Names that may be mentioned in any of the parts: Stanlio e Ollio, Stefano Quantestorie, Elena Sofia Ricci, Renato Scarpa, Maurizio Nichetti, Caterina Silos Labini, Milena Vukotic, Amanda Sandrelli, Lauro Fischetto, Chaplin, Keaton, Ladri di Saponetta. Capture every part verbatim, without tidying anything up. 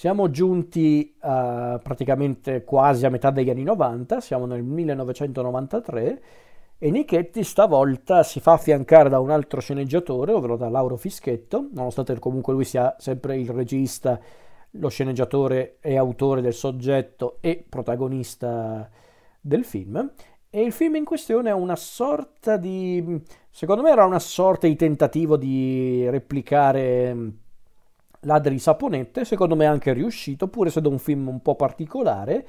Siamo giunti uh, praticamente quasi a metà degli anni novanta, siamo nel millenovecentonovantatré e Nichetti stavolta si fa affiancare da un altro sceneggiatore, ovvero da Lauro Fischetto, nonostante comunque lui sia sempre il regista, lo sceneggiatore e autore del soggetto e protagonista del film. E il film in questione è una sorta di... secondo me era una sorta di tentativo di replicare Ladri di Saponetta, secondo me anche riuscito, pure se è un film un po' particolare,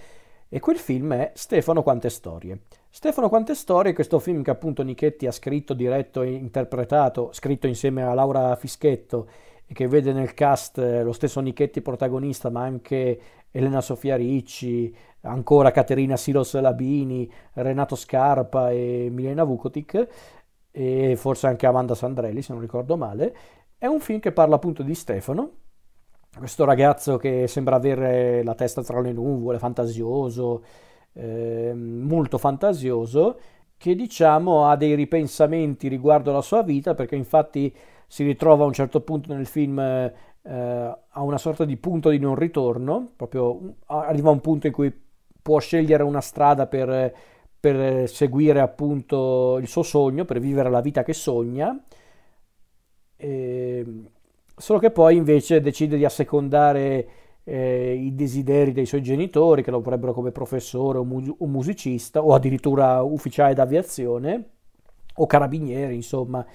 e quel film è Stefano Quantestorie. Stefano Quantestorie è questo film che appunto Nichetti ha scritto, diretto e interpretato, scritto insieme a Laura Fischetto, e che vede nel cast lo stesso Nichetti protagonista, ma anche Elena Sofia Ricci, ancora Caterina Silos Labini, Renato Scarpa e Milena Vukotic, e forse anche Amanda Sandrelli, se non ricordo male. È un film che parla appunto di Stefano, questo ragazzo che sembra avere la testa tra le nuvole, fantasioso, eh, molto fantasioso, che diciamo ha dei ripensamenti riguardo alla sua vita, perché infatti si ritrova a un certo punto nel film eh, a una sorta di punto di non ritorno, proprio arriva a un punto in cui può scegliere una strada per, per seguire appunto il suo sogno, per vivere la vita che sogna, Eh, solo che poi invece decide di assecondare eh, i desideri dei suoi genitori, che lo vorrebbero come professore o mu- un musicista o addirittura ufficiale d'aviazione o carabinieri, insomma.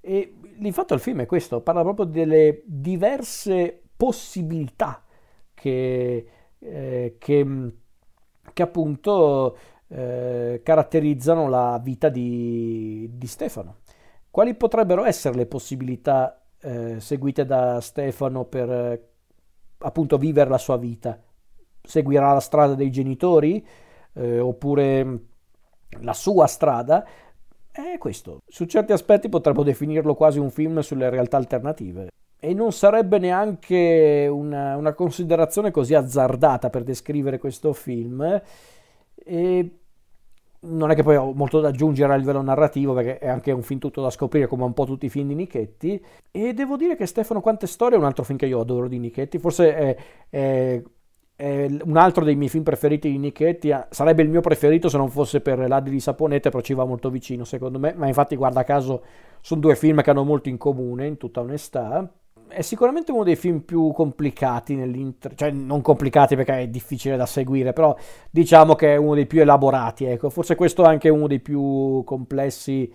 E infatti il film è questo, parla proprio delle diverse possibilità che, eh, che, che appunto eh, caratterizzano la vita di, di Stefano. Quali potrebbero essere le possibilità eh, seguite da Stefano per eh, appunto vivere la sua vita? Seguirà la strada dei genitori eh, oppure la sua strada? È questo. Su certi aspetti potremmo definirlo quasi un film sulle realtà alternative. E non sarebbe neanche una, una considerazione così azzardata per descrivere questo film. E non è che poi ho molto da aggiungere a livello narrativo, perché è anche un film tutto da scoprire, come un po' tutti i film di Nichetti. E devo dire che Stefano Quantestorie è un altro film che io adoro di Nichetti, forse è, è, è un altro dei miei film preferiti di Nichetti, sarebbe il mio preferito se non fosse per Ladri di Saponetta, però ci va molto vicino secondo me, ma infatti guarda caso sono due film che hanno molto in comune, in tutta onestà. È sicuramente uno dei film più complicati nell'inter... cioè non complicati perché è difficile da seguire, però diciamo che è uno dei più elaborati, ecco. Forse questo è anche uno dei più complessi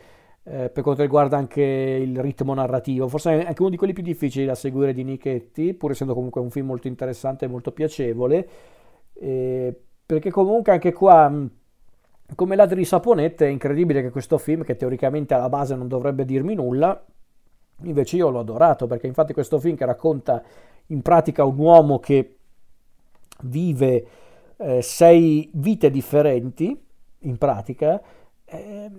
eh, per quanto riguarda anche il ritmo narrativo, forse è anche uno di quelli più difficili da seguire di Nichetti, pur essendo comunque un film molto interessante e molto piacevole, eh, perché comunque anche qua, come Ladri di Saponetta, è incredibile che questo film, che teoricamente alla base non dovrebbe dirmi nulla, invece io l'ho adorato, perché infatti questo film che racconta in pratica un uomo che vive eh, sei vite differenti, in pratica, eh,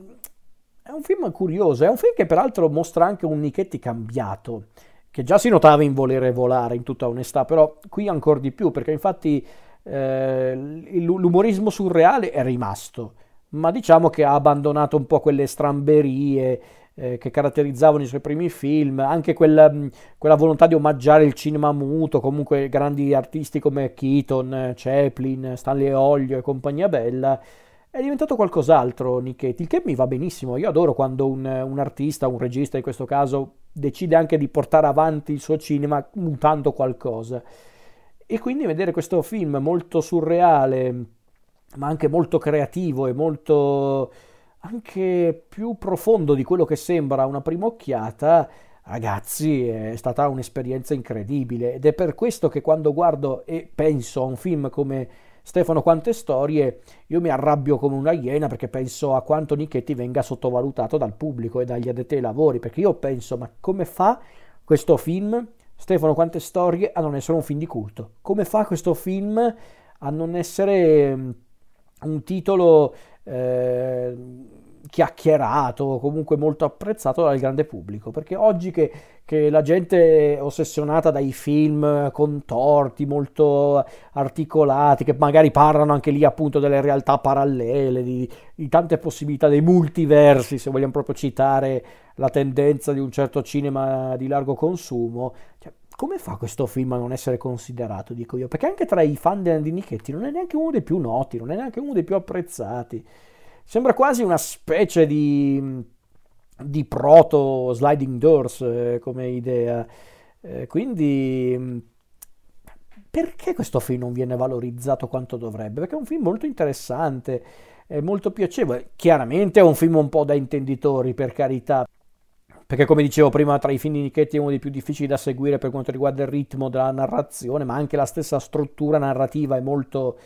è un film curioso, è un film che peraltro mostra anche un Nichetti cambiato, che già si notava in Volere volare, in tutta onestà, però qui ancora di più, perché infatti eh, l'umorismo surreale è rimasto, ma diciamo che ha abbandonato un po' quelle stramberie Eh, che caratterizzavano i suoi primi film, anche quella, mh, quella volontà di omaggiare il cinema muto, comunque grandi artisti come Keaton, Chaplin, Stanlio e Ollio e compagnia bella. È diventato qualcos'altro Nichetti, il che mi va benissimo. Io adoro quando un, un artista, un regista in questo caso, decide anche di portare avanti il suo cinema mutando qualcosa, e quindi vedere questo film molto surreale ma anche molto creativo e molto... anche più profondo di quello che sembra a una prima occhiata, ragazzi, è stata un'esperienza incredibile, ed è per questo che quando guardo e penso a un film come Stefano Quantestorie io mi arrabbio come una iena, perché penso a quanto Nichetti venga sottovalutato dal pubblico e dagli addetti ai lavori, perché io penso, ma come fa questo film, Stefano Quantestorie, a non essere un film di culto? Come fa questo film a non essere un titolo Eh, chiacchierato, comunque molto apprezzato dal grande pubblico? Perché oggi che, che la gente è ossessionata dai film contorti, molto articolati, che magari parlano anche lì appunto delle realtà parallele, di, di tante possibilità, dei multiversi, se vogliamo proprio citare la tendenza di un certo cinema di largo consumo, cioè, come fa questo film a non essere considerato, dico io, perché anche tra i fan di Nichetti non è neanche uno dei più noti, non è neanche uno dei più apprezzati, sembra quasi una specie di di proto Sliding Doors eh, come idea, eh, quindi perché questo film non viene valorizzato quanto dovrebbe? Perché è un film molto interessante, è molto piacevole, chiaramente è un film un po' da intenditori, per carità, perché come dicevo prima tra i film di Nichetti è uno dei più difficili da seguire per quanto riguarda il ritmo della narrazione, ma anche la stessa struttura narrativa è molto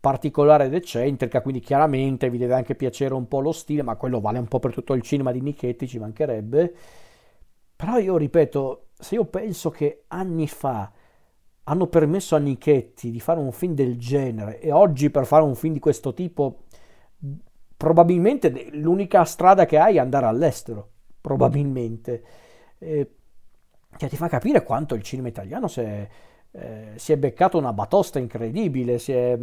particolare ed eccentrica, quindi chiaramente vi deve anche piacere un po' lo stile, ma quello vale un po' per tutto il cinema di Nichetti, ci mancherebbe. Però io ripeto, se io penso che anni fa hanno permesso a Nichetti di fare un film del genere e oggi per fare un film di questo tipo probabilmente l'unica strada che hai è andare all'estero, probabilmente, e, cioè, ti fa capire quanto il cinema italiano si è Eh, si è beccato una batosta incredibile, si è,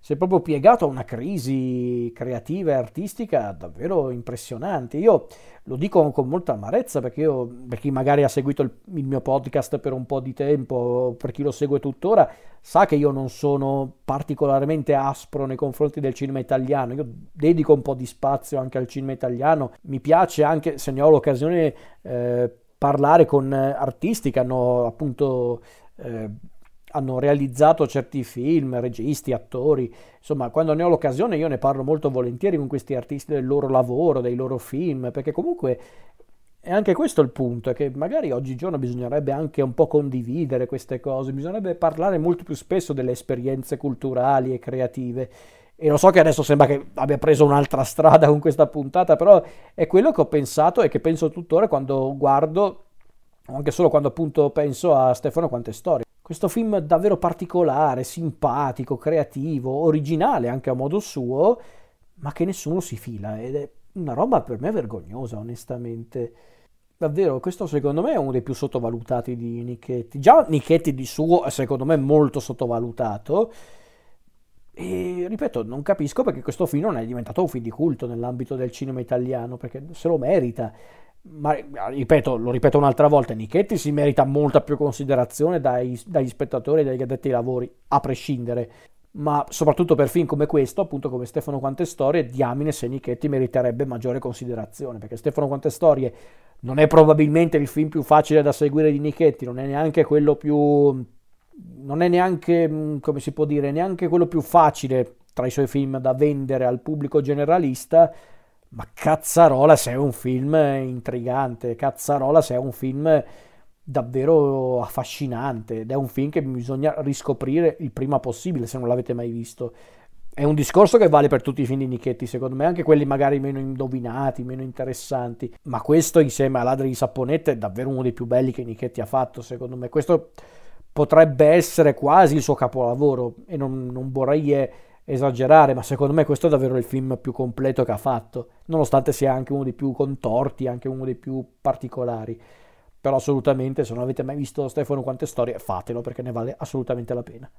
si è proprio piegato a una crisi creativa e artistica davvero impressionante. Io lo dico con molta amarezza, perché io, per chi magari ha seguito il, il mio podcast per un po' di tempo, per chi lo segue tuttora, sa che io non sono particolarmente aspro nei confronti del cinema italiano, io dedico un po' di spazio anche al cinema italiano, mi piace anche, se ne ho l'occasione, eh, parlare con artisti che hanno appunto eh, hanno realizzato certi film, registi, attori, insomma quando ne ho l'occasione io ne parlo molto volentieri con questi artisti del loro lavoro, dei loro film, perché comunque è anche questo il punto, è che magari oggigiorno bisognerebbe anche un po' condividere queste cose, bisognerebbe parlare molto più spesso delle esperienze culturali e creative, e lo so che adesso sembra che abbia preso un'altra strada con questa puntata, però è quello che ho pensato e che penso tuttora quando guardo, anche solo quando appunto penso a Stefano Quantestorie. Questo film davvero particolare, simpatico, creativo, originale anche a modo suo, ma che nessuno si fila, ed è una roba per me vergognosa, onestamente. Davvero, questo secondo me è uno dei più sottovalutati di Nichetti. Già Nichetti di suo è secondo me molto sottovalutato, e ripeto, non capisco perché questo film non è diventato un film di culto nell'ambito del cinema italiano, perché se lo merita. Ma ripeto, lo ripeto un'altra volta, Nichetti si merita molta più considerazione dai, dagli spettatori e dagli addetti ai lavori, a prescindere, ma soprattutto per film come questo, appunto come Stefano Quantestorie, diamine se Nichetti meriterebbe maggiore considerazione, perché Stefano Quantestorie non è probabilmente il film più facile da seguire di Nichetti, non è neanche quello più, non è neanche, come si può dire, neanche quello più facile tra i suoi film da vendere al pubblico generalista, ma cazzarola se è un film intrigante, cazzarola se è un film davvero affascinante, ed è un film che bisogna riscoprire il prima possibile se non l'avete mai visto. È un discorso che vale per tutti i film di Nichetti, secondo me, anche quelli magari meno indovinati, meno interessanti, ma questo insieme a Ladri di Saponetta è davvero uno dei più belli che Nichetti ha fatto, secondo me. Questo potrebbe essere quasi il suo capolavoro, e non, non vorrei esagerare, ma secondo me questo è davvero il film più completo che ha fatto, nonostante sia anche uno dei più contorti, anche uno dei più particolari. Però assolutamente, se non avete mai visto Stefano Quantestorie, fatelo, perché ne vale assolutamente la pena.